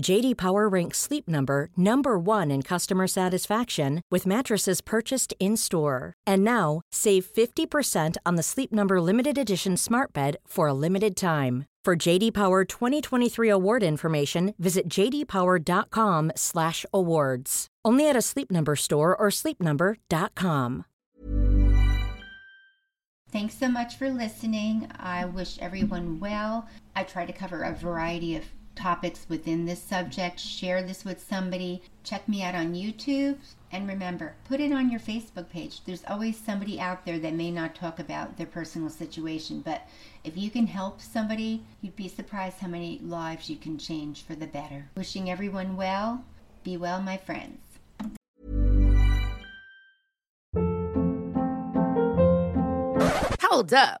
J.D. Power ranks Sleep Number number one in customer satisfaction with mattresses purchased in-store. And now, save 50% on the Sleep Number Limited Edition Smart Bed for a limited time. For J.D. Power 2023 award information, visit jdpower.com/awards. Only at a Sleep Number store or sleepnumber.com. Thanks so much for listening. I wish everyone well. I try to cover a variety of topics within this subject. Share this with somebody. Check me out on YouTube. And remember, put it on your Facebook page. There's always somebody out there that may not talk about their personal situation, but if you can help somebody, you'd be surprised how many lives you can change for the better. Wishing everyone well. Be well, my friends. Hold up.